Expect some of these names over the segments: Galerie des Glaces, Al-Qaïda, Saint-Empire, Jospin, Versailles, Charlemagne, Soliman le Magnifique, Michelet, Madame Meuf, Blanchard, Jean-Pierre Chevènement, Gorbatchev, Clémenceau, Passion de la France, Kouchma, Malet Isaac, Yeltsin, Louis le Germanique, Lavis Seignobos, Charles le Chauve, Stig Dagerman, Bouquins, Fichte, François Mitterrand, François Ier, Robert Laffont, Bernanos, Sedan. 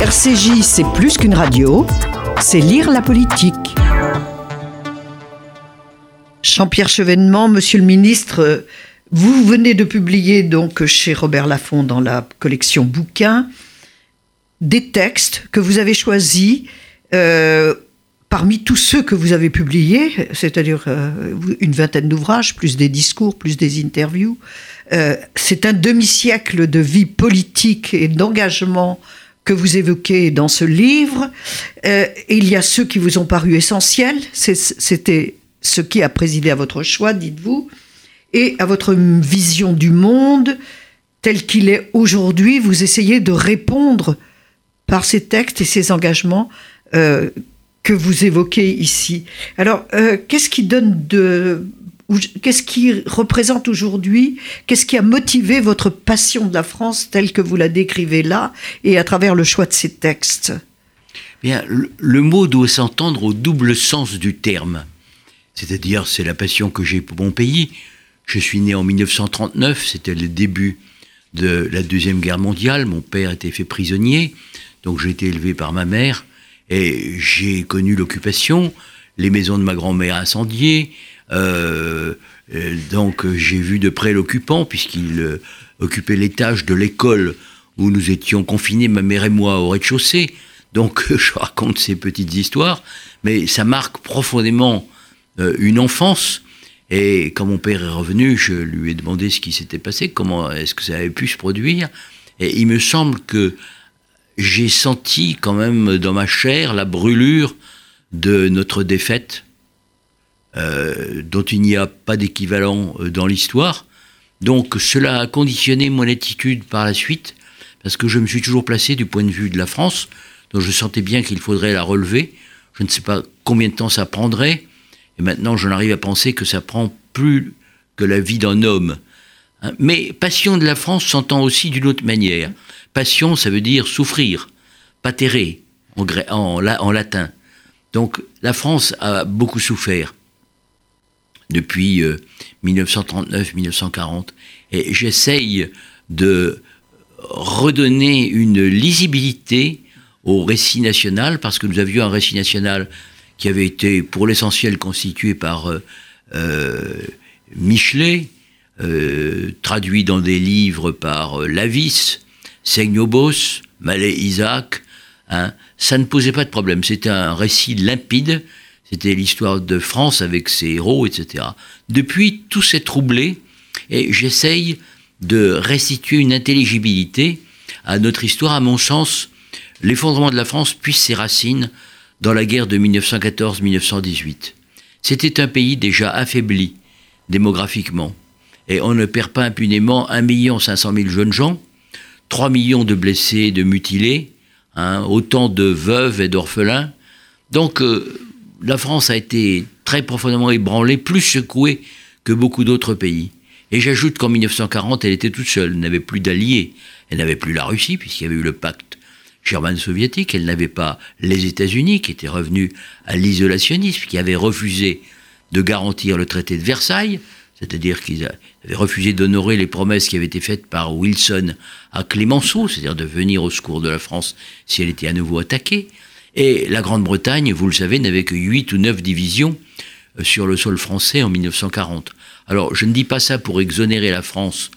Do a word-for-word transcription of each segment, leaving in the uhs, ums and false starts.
R C J, c'est plus qu'une radio, c'est lire la politique. Jean-Pierre Chevènement, monsieur le ministre, vous venez de publier donc chez Robert Laffont dans la collection Bouquins des textes que vous avez choisis euh, parmi tous ceux que vous avez publiés, c'est-à-dire euh, une vingtaine d'ouvrages, plus des discours, plus des interviews. Euh, c'est un demi-siècle de vie politique et d'engagement que vous évoquez dans ce livre. Euh, et il y a ceux qui vous ont paru essentiels, c'est, c'était ce qui a présidé à votre choix, dites-vous, et à votre vision du monde tel qu'il est aujourd'hui. Vous essayez de répondre par ces textes et ces engagements euh, que vous évoquez ici. Alors, euh, qu'est-ce qui donne de, qu'est-ce qui représente aujourd'hui, qu'est-ce qui a motivé votre passion de la France telle que vous la décrivez là et à travers le choix de ces textes ? Bien, le, le mot doit s'entendre au double sens du terme. C'est-à-dire, c'est la passion que j'ai pour mon pays. Je suis né en dix-neuf cent trente-neuf, c'était le début de la Deuxième Guerre mondiale. Mon père était fait prisonnier, donc j'ai été élevé par ma mère, et j'ai connu l'occupation, les maisons de ma grand-mère incendiées, euh, donc j'ai vu de près l'occupant, puisqu'il euh, occupait l'étage de l'école où nous étions confinés, ma mère et moi, au rez-de-chaussée. Donc je raconte ces petites histoires, mais ça marque profondément euh, une enfance. Et quand mon père est revenu, je lui ai demandé ce qui s'était passé, comment est-ce que ça avait pu se produire. Et il me semble que j'ai senti quand même dans ma chair la brûlure de notre défaite, euh, dont il n'y a pas d'équivalent dans l'histoire. Donc cela a conditionné mon attitude par la suite, parce que je me suis toujours placé du point de vue de la France, dont je sentais bien qu'il faudrait la relever. Je ne sais pas combien de temps ça prendrait. Et maintenant, j'en arrive à penser que ça prend plus que la vie d'un homme. Mais passion de la France s'entend aussi d'une autre manière. Passion, ça veut dire souffrir, patérer, en, en, en latin. Donc, la France a beaucoup souffert depuis euh, dix-neuf cent trente-neuf dix-neuf cent quarante. Et j'essaye de redonner une lisibilité au récit national, parce que nous avions un récit national qui avait été pour l'essentiel constitué par euh, euh, Michelet, euh, traduit dans des livres par euh, Lavis, Seignobos, Malet Isaac. Hein. Ça ne posait pas de problème, c'était un récit limpide, c'était l'histoire de France avec ses héros, et cetera. Depuis, tout s'est troublé, et j'essaye de restituer une intelligibilité à notre histoire. À mon sens, l'effondrement de la France puise ses racines dans la guerre de dix-neuf cent quatorze dix-neuf cent dix-huit. C'était un pays déjà affaibli démographiquement. Et on ne perd pas impunément un million cinq cent mille jeunes gens, trois millions de blessés et de mutilés, hein, autant de veuves et d'orphelins. Donc euh, la France a été très profondément ébranlée, plus secouée que beaucoup d'autres pays. Et j'ajoute qu'en dix-neuf cent quarante, elle était toute seule, elle n'avait plus d'alliés. Elle n'avait plus la Russie, puisqu'il y avait eu le pacte germano-soviétique, elle n'avait pas les États-Unis qui étaient revenus à l'isolationnisme, qui avaient refusé de garantir le traité de Versailles, c'est-à-dire qu'ils avaient refusé d'honorer les promesses qui avaient été faites par Wilson à Clémenceau, c'est-à-dire de venir au secours de la France si elle était à nouveau attaquée. Et la Grande-Bretagne, vous le savez, n'avait que huit ou neuf divisions sur le sol français en dix-neuf cent quarante. Alors, je ne dis pas ça pour exonérer la France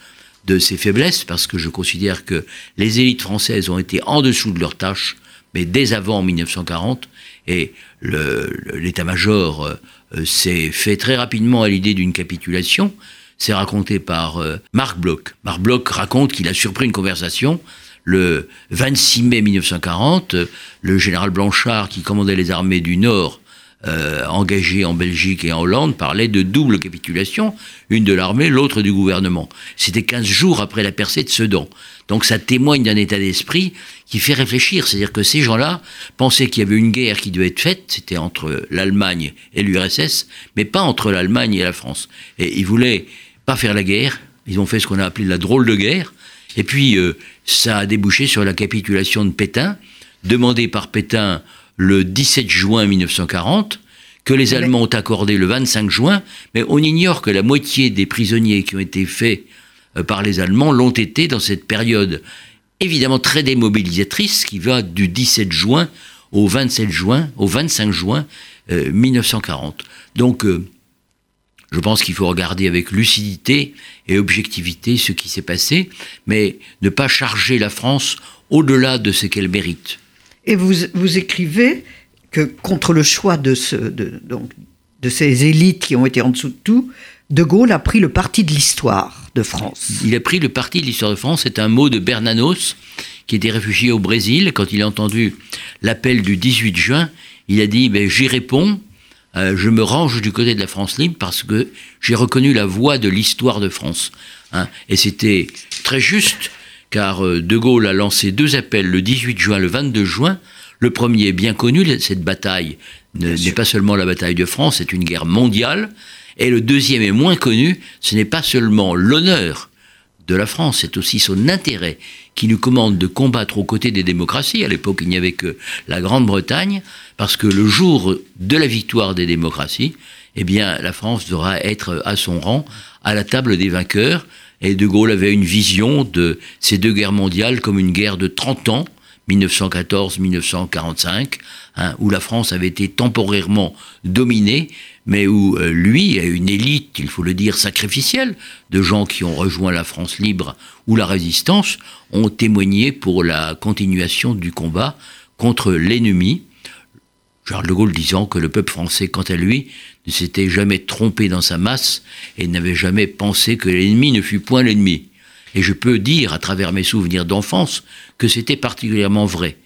de ses faiblesses, parce que je considère que les élites françaises ont été en dessous de leurs tâches, mais dès avant dix-neuf cent quarante, et le, le, l'état-major euh, s'est fait très rapidement à l'idée d'une capitulation. C'est raconté par euh, Marc Bloch. Marc Bloch raconte qu'il a surpris une conversation le vingt-six mai dix-neuf cent quarante, euh, le général Blanchard, qui commandait les armées du Nord, Euh, engagés en Belgique et en Hollande, parlaient de double capitulation, une de l'armée, l'autre du gouvernement. C'était quinze jours après la percée de Sedan. Donc ça témoigne d'un état d'esprit qui fait réfléchir. C'est-à-dire que ces gens-là pensaient qu'il y avait une guerre qui devait être faite, c'était entre l'Allemagne et l'U R S S, mais pas entre l'Allemagne et la France. Et ils voulaient pas faire la guerre, ils ont fait ce qu'on a appelé la drôle de guerre, et puis euh, ça a débouché sur la capitulation de Pétain, demandée par Pétain le dix-sept juin dix-neuf cent quarante, que les Allemands ont accordé le vingt-cinq juin, mais on ignore que la moitié des prisonniers qui ont été faits par les Allemands l'ont été dans cette période évidemment très démobilisatrice, qui va du dix-sept juin au vingt-sept juin, au vingt-cinq juin euh, mille neuf cent quarante. Donc, euh, je pense qu'il faut regarder avec lucidité et objectivité ce qui s'est passé, mais ne pas charger la France au-delà de ce qu'elle mérite. Et vous, vous écrivez que contre le choix de, ce, de, donc, de ces élites qui ont été en dessous de tout, De Gaulle a pris le parti de l'histoire de France. Il a pris le parti de l'histoire de France, c'est un mot de Bernanos, qui était réfugié au Brésil. Quand il a entendu l'appel du dix-huit juin, il a dit ben, « j'y réponds, euh, je me range du côté de la France libre parce que j'ai reconnu la voie de l'histoire de France hein ». Et c'était très juste, car De Gaulle a lancé deux appels le dix-huit juin, le vingt-deux juin. Le premier est bien connu, cette bataille ne, n'est pas seulement la bataille de France, c'est une guerre mondiale. Et le deuxième est moins connu, ce n'est pas seulement l'honneur de la France, c'est aussi son intérêt qui nous commande de combattre aux côtés des démocraties. À l'époque, il n'y avait que la Grande-Bretagne, parce que le jour de la victoire des démocraties, eh bien, la France devra être à son rang, à la table des vainqueurs. Et De Gaulle avait une vision de ces deux guerres mondiales comme une guerre de trente ans, dix-neuf cent quatorze à dix-neuf cent quarante-cinq, hein, où la France avait été temporairement dominée, mais où euh, lui, une élite, il faut le dire, sacrificielle, de gens qui ont rejoint la France libre ou la résistance, ont témoigné pour la continuation du combat contre l'ennemi. Charles de Gaulle disant que le peuple français, quant à lui, ne s'était jamais trompé dans sa masse et n'avait jamais pensé que l'ennemi ne fût point l'ennemi. Et je peux dire, à travers mes souvenirs d'enfance, que c'était particulièrement vrai.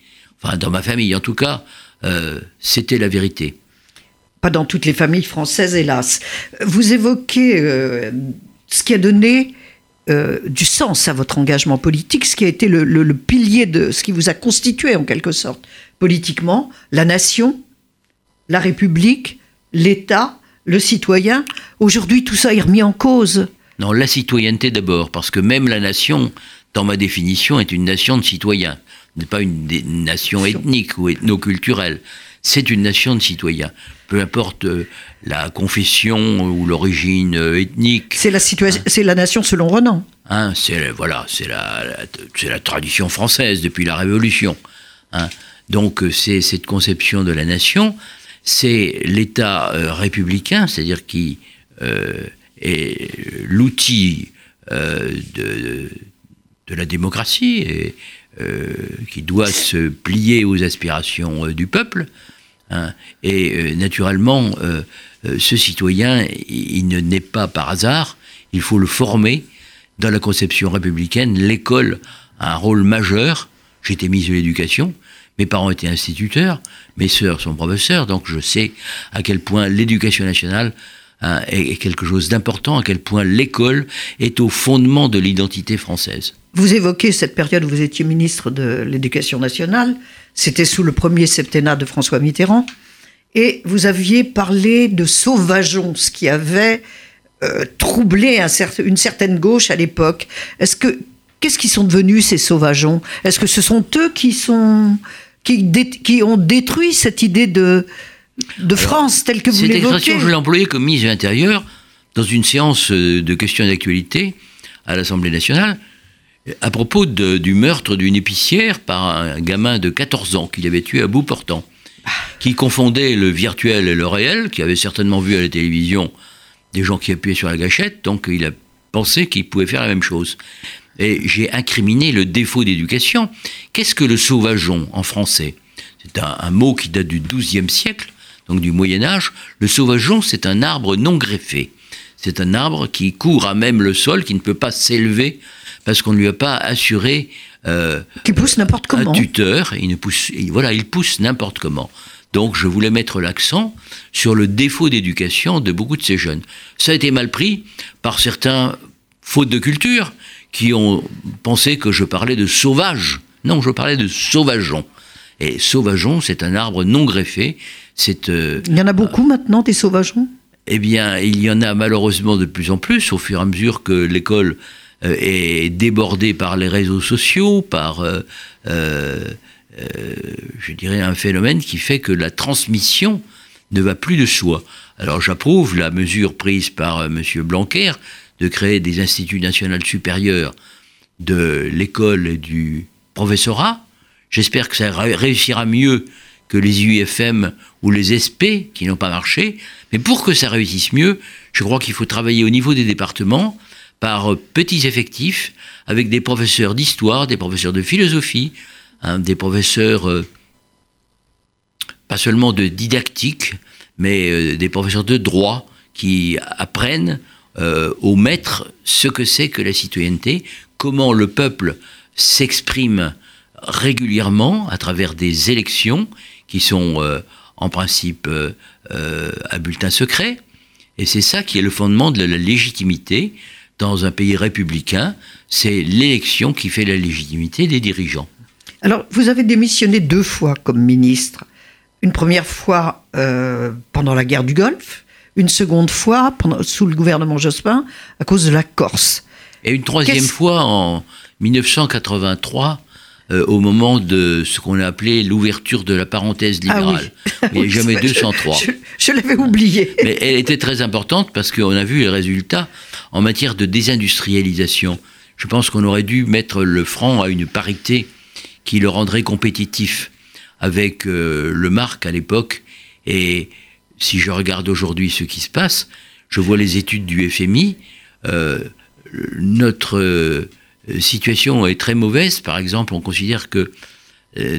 Enfin, dans ma famille, en tout cas, euh, c'était la vérité. Pas dans toutes les familles françaises, hélas. Vous évoquez euh, ce qui a donné euh, du sens à votre engagement politique, ce qui a été le, le, le pilier de ce qui vous a constitué, en quelque sorte, politiquement, la nation, la République, l'État, le citoyen. Aujourd'hui, tout ça est remis en cause. Non, la citoyenneté d'abord, parce que même la nation, dans ma définition, est une nation de citoyens, n'est pas une, dé- une nation ethnique ou ethno-culturelle. C'est une nation de citoyens, peu importe euh, la confession ou l'origine euh, ethnique. C'est la, situa- hein. c'est la nation selon Renan. Hein, c'est, voilà, c'est la, la, c'est la tradition française depuis la Révolution. Hein. Donc c'est cette conception de la nation, c'est l'État euh, républicain, c'est-à-dire qui... Euh, et l'outil euh, de, de la démocratie et, euh, qui doit se plier aux aspirations euh, du peuple. Hein, et euh, naturellement, euh, euh, ce citoyen, il, il ne naît pas par hasard, il faut le former. Dans la conception républicaine, l'école a un rôle majeur. J'étais ministre de l'Éducation, mes parents étaient instituteurs, mes sœurs sont professeurs, donc je sais à quel point l'éducation nationale est quelque chose d'important, à quel point l'école est au fondement de l'identité française. Vous évoquez cette période où vous étiez ministre de l'Éducation nationale, c'était sous le premier septennat de François Mitterrand, et vous aviez parlé de sauvageons, ce qui avait euh, troublé un cer- une certaine gauche à l'époque. Est-ce que, qu'est-ce qu'ils sont devenus ces sauvageons ? Est-ce que ce sont eux qui, sont, qui, dé- qui ont détruit cette idée de... de France, telle que vous l'évoquez. Cette expression, je l'ai employée comme ministre de l'Intérieur dans une séance de questions d'actualité à l'Assemblée nationale à propos de, du meurtre d'une épicière par un gamin de quatorze ans qu'il avait tué à bout portant, qui confondait le virtuel et le réel, qui avait certainement vu à la télévision des gens qui appuyaient sur la gâchette, donc il a pensé qu'il pouvait faire la même chose. Et j'ai incriminé le défaut d'éducation. Qu'est-ce que le sauvageon en français ? C'est un, un mot qui date du douzième siècle, donc du Moyen-Âge. Le sauvageon, c'est un arbre non greffé. C'est un arbre qui court à même le sol, qui ne peut pas s'élever parce qu'on ne lui a pas assuré euh, qui pousse n'importe comment. Un tuteur. Il ne pousse, et voilà, il pousse n'importe comment. Donc je voulais mettre l'accent sur le défaut d'éducation de beaucoup de ces jeunes. Ça a été mal pris par certains, faute de culture, qui ont pensé que je parlais de sauvage. Non, je parlais de sauvageon. Et sauvageon, c'est un arbre non greffé. C'est, euh, il y en a beaucoup euh, maintenant, des sauvageons ? Eh bien, il y en a malheureusement de plus en plus, au fur et à mesure que l'école euh, est débordée par les réseaux sociaux, par, euh, euh, euh, je dirais, un phénomène qui fait que la transmission ne va plus de soi. Alors, j'approuve la mesure prise par euh, M. Blanchard de créer des instituts nationaux supérieurs de l'école et du professorat. J'espère que ça réussira mieux que les U F M ou les S P qui n'ont pas marché. Mais pour que ça réussisse mieux, je crois qu'il faut travailler au niveau des départements par petits effectifs avec des professeurs d'histoire, des professeurs de philosophie, hein, des professeurs euh, pas seulement de didactique, mais euh, des professeurs de droit qui apprennent euh, aux maîtres ce que c'est que la citoyenneté, comment le peuple s'exprime régulièrement à travers des élections qui sont euh, en principe euh, euh, à bulletin secret. Et c'est ça qui est le fondement de la légitimité dans un pays républicain. C'est l'élection qui fait la légitimité des dirigeants. Alors, vous avez démissionné deux fois comme ministre. Une première fois euh, pendant la guerre du Golfe, une seconde fois pendant, sous le gouvernement Jospin à cause de la Corse. Et une troisième Qu'est-ce... fois en dix-neuf cent quatre-vingt-trois, Euh, au moment de ce qu'on a appelé l'ouverture de la parenthèse libérale. Ah oui. Il n'y a jamais deux cent trois. Je, je l'avais oublié. Mais elle était très importante parce qu'on a vu les résultats en matière de désindustrialisation. Je pense qu'on aurait dû mettre le franc à une parité qui le rendrait compétitif avec euh, le marc à l'époque. Et si je regarde aujourd'hui ce qui se passe, je vois les études du F M I, euh, notre... Euh, situation est très mauvaise. Par exemple, on considère que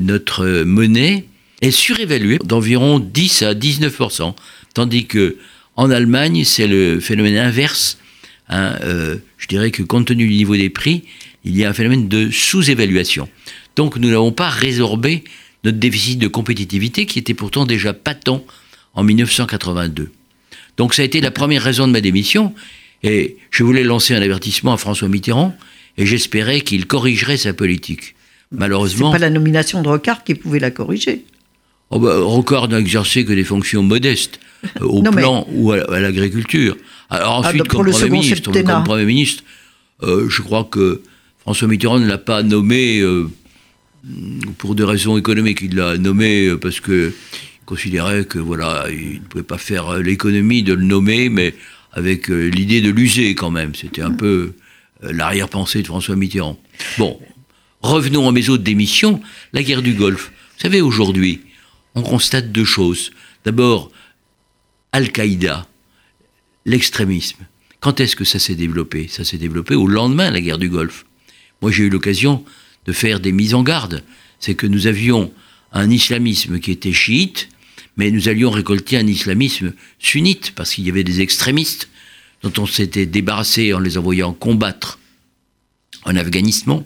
notre monnaie est surévaluée d'environ dix à dix-neuf pour cent, tandis que en Allemagne, c'est le phénomène inverse. Hein, euh, je dirais que compte tenu du niveau des prix, il y a un phénomène de sous-évaluation. Donc, nous n'avons pas résorbé notre déficit de compétitivité qui était pourtant déjà patent en dix-neuf cent quatre-vingt-deux. Donc, ça a été la première raison de ma démission. Et je voulais lancer un avertissement à François Mitterrand. Et j'espérais qu'il corrigerait sa politique. Malheureusement... C'est pas la nomination de Rocard qui pouvait la corriger. Oh ben, Rocard n'a exercé que des fonctions modestes, euh, au non plan mais... ou à, à l'agriculture. Alors ensuite, ah, donc, comme, premier ministre, comme Premier ministre, euh, je crois que François Mitterrand ne l'a pas nommé euh, pour des raisons économiques. Il l'a nommé parce qu'il considérait que, voilà, il ne pouvait pas faire l'économie de le nommer, mais avec euh, l'idée de l'user quand même. C'était un mmh. peu... l'arrière-pensée de François Mitterrand. Bon, revenons à mes autres démissions. La guerre du Golfe. Vous savez, aujourd'hui, on constate deux choses. D'abord, Al-Qaïda, l'extrémisme. Quand est-ce que ça s'est développé ? Ça s'est développé au lendemain de la guerre du Golfe. Moi, j'ai eu l'occasion de faire des mises en garde. C'est que nous avions un islamisme qui était chiite, mais nous allions récolter un islamisme sunnite, parce qu'il y avait des extrémistes dont on s'était débarrassé en les envoyant combattre en Afghanistan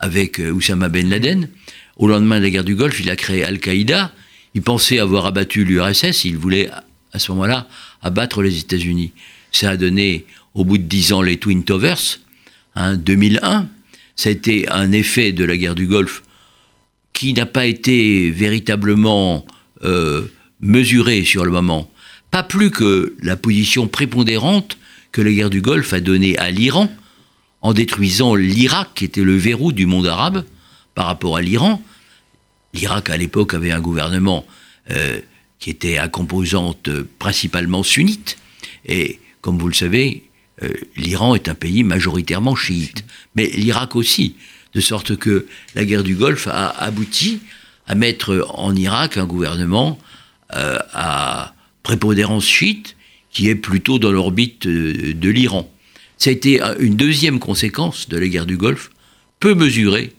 avec Oussama Ben Laden. Au lendemain de la guerre du Golfe, il a créé Al-Qaïda. Il pensait avoir abattu l'U R S S. Il voulait, à ce moment-là, abattre les États-Unis. Ça a donné, au bout de dix ans, les Twin Towers, hein, deux mille un. Ça a été un effet de la guerre du Golfe qui n'a pas été véritablement euh, mesuré sur le moment. Pas plus que la position prépondérante que la guerre du Golfe a donnée à l'Iran, en détruisant l'Irak, qui était le verrou du monde arabe, par rapport à l'Iran. L'Irak, à l'époque, avait un gouvernement euh, qui était à composante euh, principalement sunnite. Et, comme vous le savez, euh, l'Iran est un pays majoritairement chiite. Mais l'Irak aussi. De sorte que la guerre du Golfe a abouti à mettre en Irak un gouvernement euh, à... prépondérance chiite, qui est plutôt dans l'orbite de l'Iran. Ça a été une deuxième conséquence de la guerre du Golfe, peu mesurée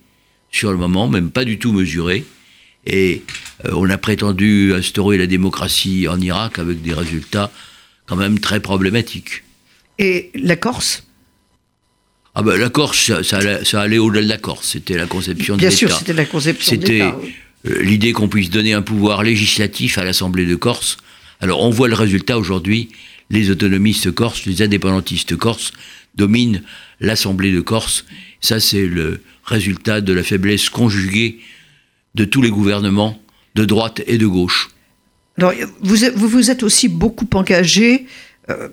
sur le moment, même pas du tout mesurée, et on a prétendu instaurer la démocratie en Irak avec des résultats quand même très problématiques. Et la Corse ? Ah ben la Corse, ça, ça, allait, ça allait au-delà de la Corse, c'était la conception de l'État. Bien sûr, c'était la conception de l'État. C'était l'idée qu'on puisse donner un pouvoir législatif à l'Assemblée de Corse. Alors, on voit le résultat aujourd'hui, les autonomistes corses, les indépendantistes corses dominent l'Assemblée de Corse. Ça, c'est le résultat de la faiblesse conjuguée de tous les gouvernements, de droite et de gauche. Alors, vous vous êtes aussi beaucoup engagé euh,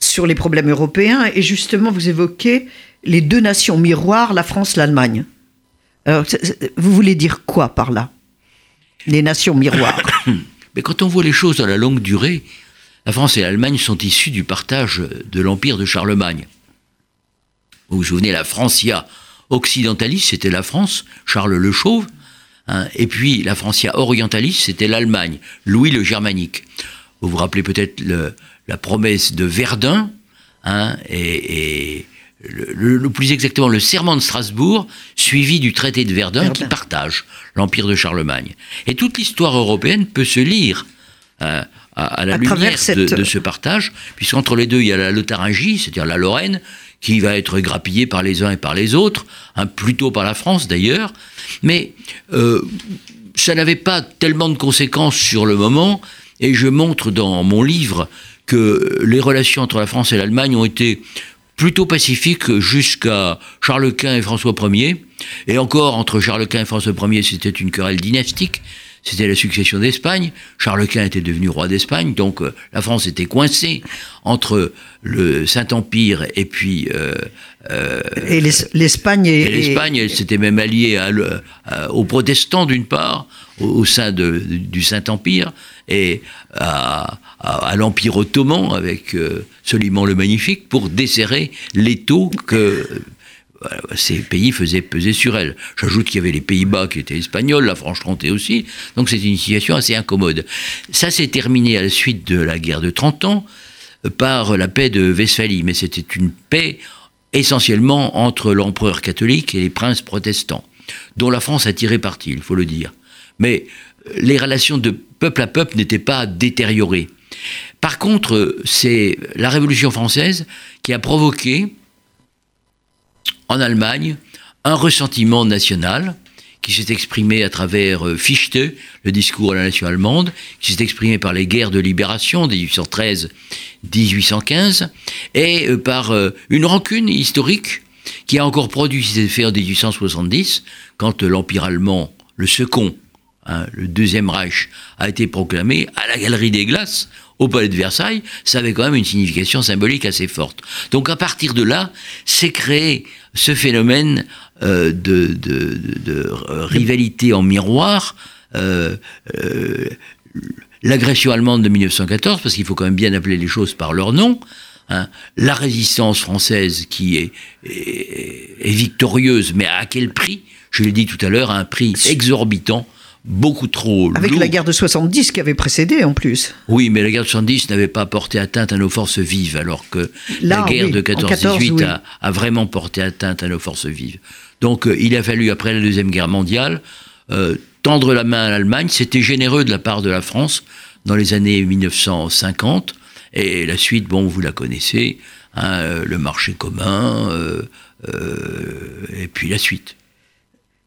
sur les problèmes européens, et justement, vous évoquez les deux nations miroirs, la France, l'Allemagne. Alors, vous voulez dire quoi par là ? Les nations miroirs. Mais quand on voit les choses dans la longue durée, la France et l'Allemagne sont issues du partage de l'empire de Charlemagne. Vous vous souvenez, la Francia occidentaliste, c'était la France, Charles le Chauve, hein, et puis la Francia orientaliste, c'était l'Allemagne, Louis le Germanique. Vous vous rappelez peut-être le, la promesse de Verdun, hein, et, et le, le, le plus exactement le serment de Strasbourg, suivi du traité de Verdun, Verdun. qui partage l'empire de Charlemagne. Et toute l'histoire européenne peut se lire hein, à, à la à lumière cette... de, de ce partage, puisqu'entre les deux, il y a la Lotharingie, c'est-à-dire la Lorraine, qui va être grappillée par les uns et par les autres, hein, plutôt par la France d'ailleurs, mais euh, ça n'avait pas tellement de conséquences sur le moment, et je montre dans mon livre que les relations entre la France et l'Allemagne ont été plutôt pacifiques jusqu'à Charles Quint et François Ier, et encore entre Charles Quint et François Ier, c'était une querelle dynastique, c'était la succession d'Espagne, Charles Quint était devenu roi d'Espagne, donc euh, la France était coincée entre le Saint-Empire et puis... Euh, euh, et l'es- l'Espagne... Et, et l'Espagne, et... elle s'était même alliée à, à, aux protestants d'une part, au, au sein de, du Saint-Empire, et à, à, à l'Empire ottoman avec euh, Soliman le Magnifique, pour desserrer l'étau que... ces pays faisaient peser sur elle. J'ajoute qu'il y avait les Pays-Bas qui étaient espagnols, la Franche-Comté aussi, donc c'est une situation assez incommode. Ça s'est terminé à la suite de la guerre de trente ans par la paix de Westphalie, mais c'était une paix essentiellement entre l'empereur catholique et les princes protestants, dont la France a tiré parti, il faut le dire. Mais les relations de peuple à peuple n'étaient pas détériorées. Par contre, c'est la Révolution française qui a provoqué en Allemagne, un ressentiment national qui s'est exprimé à travers Fichte, le discours à la nation allemande, qui s'est exprimé par les guerres de libération de dix-huit cent treize à dix-huit cent quinze, et par une rancune historique qui a encore produit ses effets en dix-huit cent soixante-dix, quand l'Empire allemand, le second, hein, le deuxième Reich, a été proclamé à la Galerie des Glaces, au palais de Versailles. Ça avait quand même une signification symbolique assez forte. Donc à partir de là, s'est créé ce phénomène euh, de, de, de, de rivalité en miroir, euh, euh, l'agression allemande de dix-neuf cent quatorze, parce qu'il faut quand même bien appeler les choses par leur nom, hein, la résistance française qui est, est, est victorieuse, mais à quel prix? Je l'ai dit tout à l'heure, à un prix exorbitant, beaucoup trop Avec lourd. La guerre de soixante-dix qui avait précédé en plus. Oui, mais la guerre de soixante-dix n'avait pas porté atteinte à nos forces vives, alors que Là, la guerre oui, de quatorze dix-huit oui. a, a vraiment porté atteinte à nos forces vives. Donc euh, il a fallu, après la Deuxième Guerre mondiale, euh, tendre la main à l'Allemagne. C'était généreux de la part de la France dans les années mille neuf cent cinquante. Et la suite, bon, vous la connaissez, hein, le marché commun, euh, euh, et puis la suite.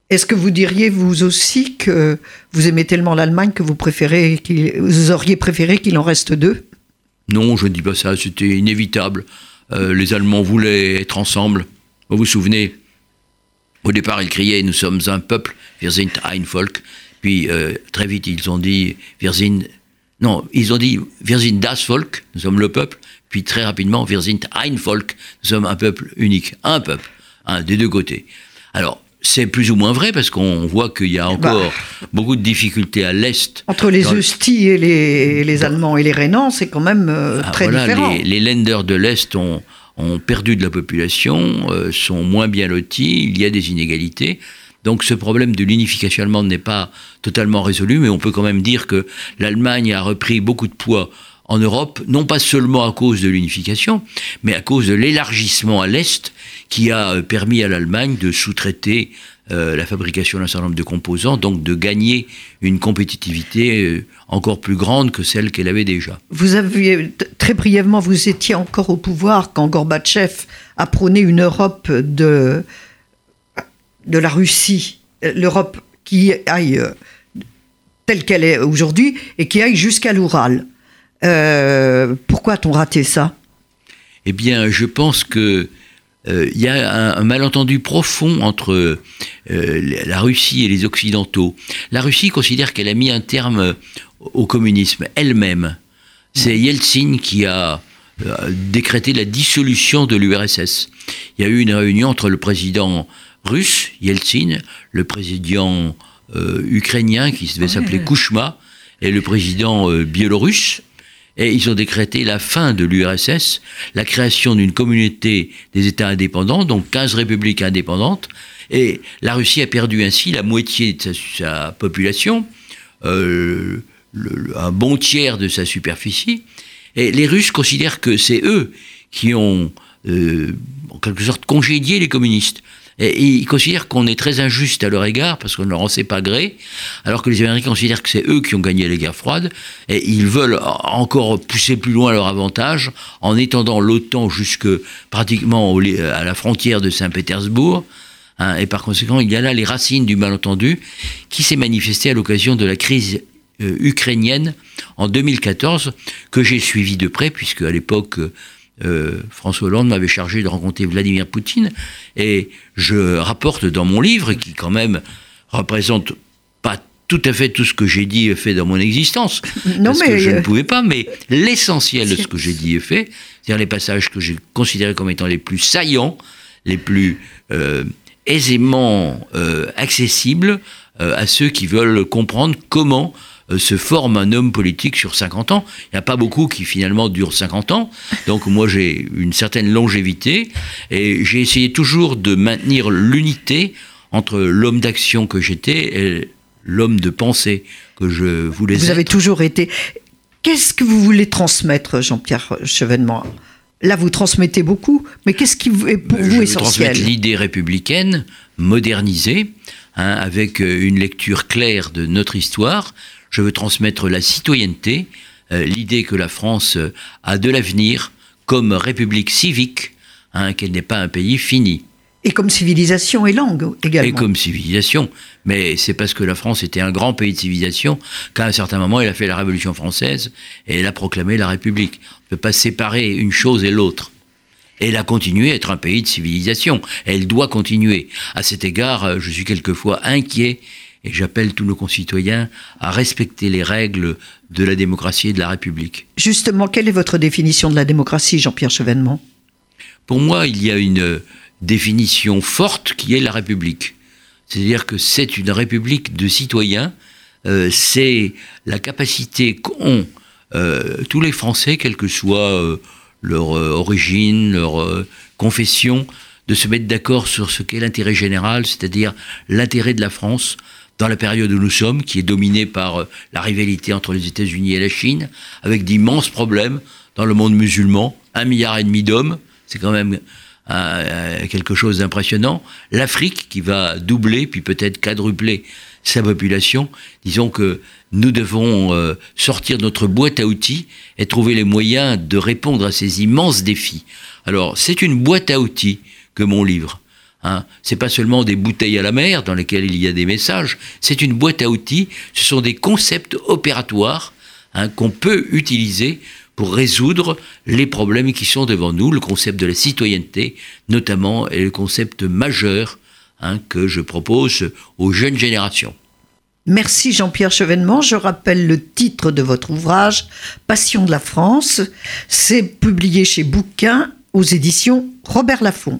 Est-ce que vous diriez, vous aussi, que vous aimez tellement l'Allemagne que vous, préférez qu'il, vous auriez préféré qu'il en reste deux ? Non, je ne dis pas ça, c'était inévitable. Euh, les Allemands voulaient être ensemble. Vous vous souvenez, au départ, ils criaient « Nous sommes un peuple, wir sind ein Volk ». Puis, euh, très vite, ils ont dit « Wir sind... » Non, ils ont dit « Wir sind das Volk », nous sommes le peuple. Puis, très rapidement, « Wir sind ein Volk », nous sommes un peuple unique. Un peuple, hein, des deux côtés. Alors, c'est plus ou moins vrai, parce qu'on voit qu'il y a encore bah, beaucoup de difficultés à l'Est. Entre les Eustis et les, et les Allemands et les Rhénans, c'est quand même euh, ah, très voilà, différent. Les, les Länder de l'Est ont, ont perdu de la population, euh, sont moins bien lotis, il y a des inégalités. Donc ce problème de l'unification allemande n'est pas totalement résolu, mais on peut quand même dire que l'Allemagne a repris beaucoup de poids en Europe, non pas seulement à cause de l'unification, mais à cause de l'élargissement à l'Est qui a permis à l'Allemagne de sous-traiter euh, la fabrication d'un certain nombre de composants, donc de gagner une compétitivité encore plus grande que celle qu'elle avait déjà. Vous aviez, très brièvement, vous étiez encore au pouvoir quand Gorbatchev a prôné une Europe de, de la Russie, l'Europe qui aille euh, telle qu'elle est aujourd'hui et qui aille jusqu'à l'Oural. Euh, pourquoi a-t-on raté ça ? Eh bien, je pense que euh, y a un, un malentendu profond entre euh, la Russie et les Occidentaux. La Russie considère qu'elle a mis un terme au communisme elle-même. C'est Yeltsin qui a euh, décrété la dissolution de l'U R S S. Il y a eu une réunion entre le président russe, Yeltsin, le président euh, ukrainien qui devait ouais. s'appeler Kouchma, et le président euh, biélorusse. Et ils ont décrété la fin de l'U R S S, la création d'une communauté des États indépendants, donc quinze républiques indépendantes, Et la Russie a perdu ainsi la moitié de sa, sa population, euh, le, un bon tiers de sa superficie. Et les Russes considèrent que c'est eux qui ont, euh, en quelque sorte, congédié les communistes. Et ils considèrent qu'on est très injuste à leur égard, parce qu'on ne leur en sait pas gré, alors que les Américains considèrent que c'est eux qui ont gagné la guerre froide, et ils veulent encore pousser plus loin leur avantage, en étendant l'OTAN jusque, pratiquement, à la frontière de Saint-Pétersbourg, hein, et par conséquent, il y a là les racines du malentendu, qui s'est manifesté à l'occasion de la crise euh, ukrainienne en deux mille quatorze, que j'ai suivie de près, puisque à l'époque... Euh, Euh, François Hollande m'avait chargé de rencontrer Vladimir Poutine et je rapporte dans mon livre, qui quand même représente pas tout à fait tout ce que j'ai dit et fait dans mon existence, non, parce mais que je euh... ne pouvais pas, mais l'essentiel de ce que j'ai dit et fait, c'est-à-dire les passages que j'ai considérés comme étant les plus saillants, les plus euh, aisément euh, accessibles euh, à ceux qui veulent comprendre comment se forme un homme politique sur cinquante ans. Il n'y a pas beaucoup qui, finalement, durent cinquante ans. Donc, moi, j'ai une certaine longévité. Et j'ai essayé toujours de maintenir l'unité entre l'homme d'action que j'étais et l'homme de pensée que je voulais être. Vous avez toujours été... Qu'est-ce que vous voulez transmettre, Jean-Pierre Chevènement ? Là, vous transmettez beaucoup, mais qu'est-ce qui est pour vous essentiel ? Je veux transmettre l'idée républicaine, modernisée, hein, avec une lecture claire de notre histoire. Je veux transmettre la citoyenneté, euh, l'idée que la France a de l'avenir comme république civique, hein, qu'elle n'est pas un pays fini. Et comme civilisation et langue également. Et comme civilisation. Mais c'est parce que la France était un grand pays de civilisation qu'à un certain moment, elle a fait la Révolution française et elle a proclamé la République. On ne peut pas séparer une chose et l'autre. Elle a continué à être un pays de civilisation. Elle doit continuer. À cet égard, je suis quelquefois inquiet. Et j'appelle tous nos concitoyens à respecter les règles de la démocratie et de la République. Justement, quelle est votre définition de la démocratie, Jean-Pierre Chevènement ? Pour moi, il y a une définition forte qui est la République. C'est-à-dire que c'est une République de citoyens, euh, c'est la capacité qu'ont euh, tous les Français, quelle que soit euh, leur euh, origine, leur euh, confession, de se mettre d'accord sur ce qu'est l'intérêt général, c'est-à-dire l'intérêt de la France, dans la période où nous sommes, qui est dominée par la rivalité entre les États-Unis et la Chine, avec d'immenses problèmes dans le monde musulman, un milliard et demi d'hommes, c'est quand même euh, quelque chose d'impressionnant. L'Afrique qui va doubler, puis peut-être quadrupler sa population. Disons que nous devons euh, sortir de notre boîte à outils et trouver les moyens de répondre à ces immenses défis. Alors, c'est une boîte à outils que mon livre. Hein, c'est pas seulement des bouteilles à la mer dans lesquelles il y a des messages, c'est une boîte à outils, ce sont des concepts opératoires hein, qu'on peut utiliser pour résoudre les problèmes qui sont devant nous, le concept de la citoyenneté notamment est le concept majeur hein, que je propose aux jeunes générations. Merci Jean-Pierre Chevènement. Je rappelle le titre de votre ouvrage, Passion de la France, c'est publié chez Bouquins aux éditions Robert Laffont.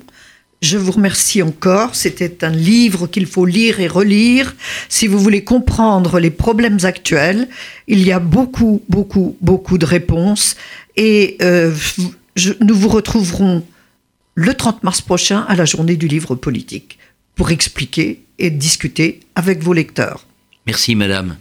Je vous remercie encore, c'était un livre qu'il faut lire et relire. Si vous voulez comprendre les problèmes actuels, il y a beaucoup, beaucoup, beaucoup de réponses. Et euh, je, nous vous retrouverons le trente mars prochain à la journée du livre politique pour expliquer et discuter avec vos lecteurs. Merci madame.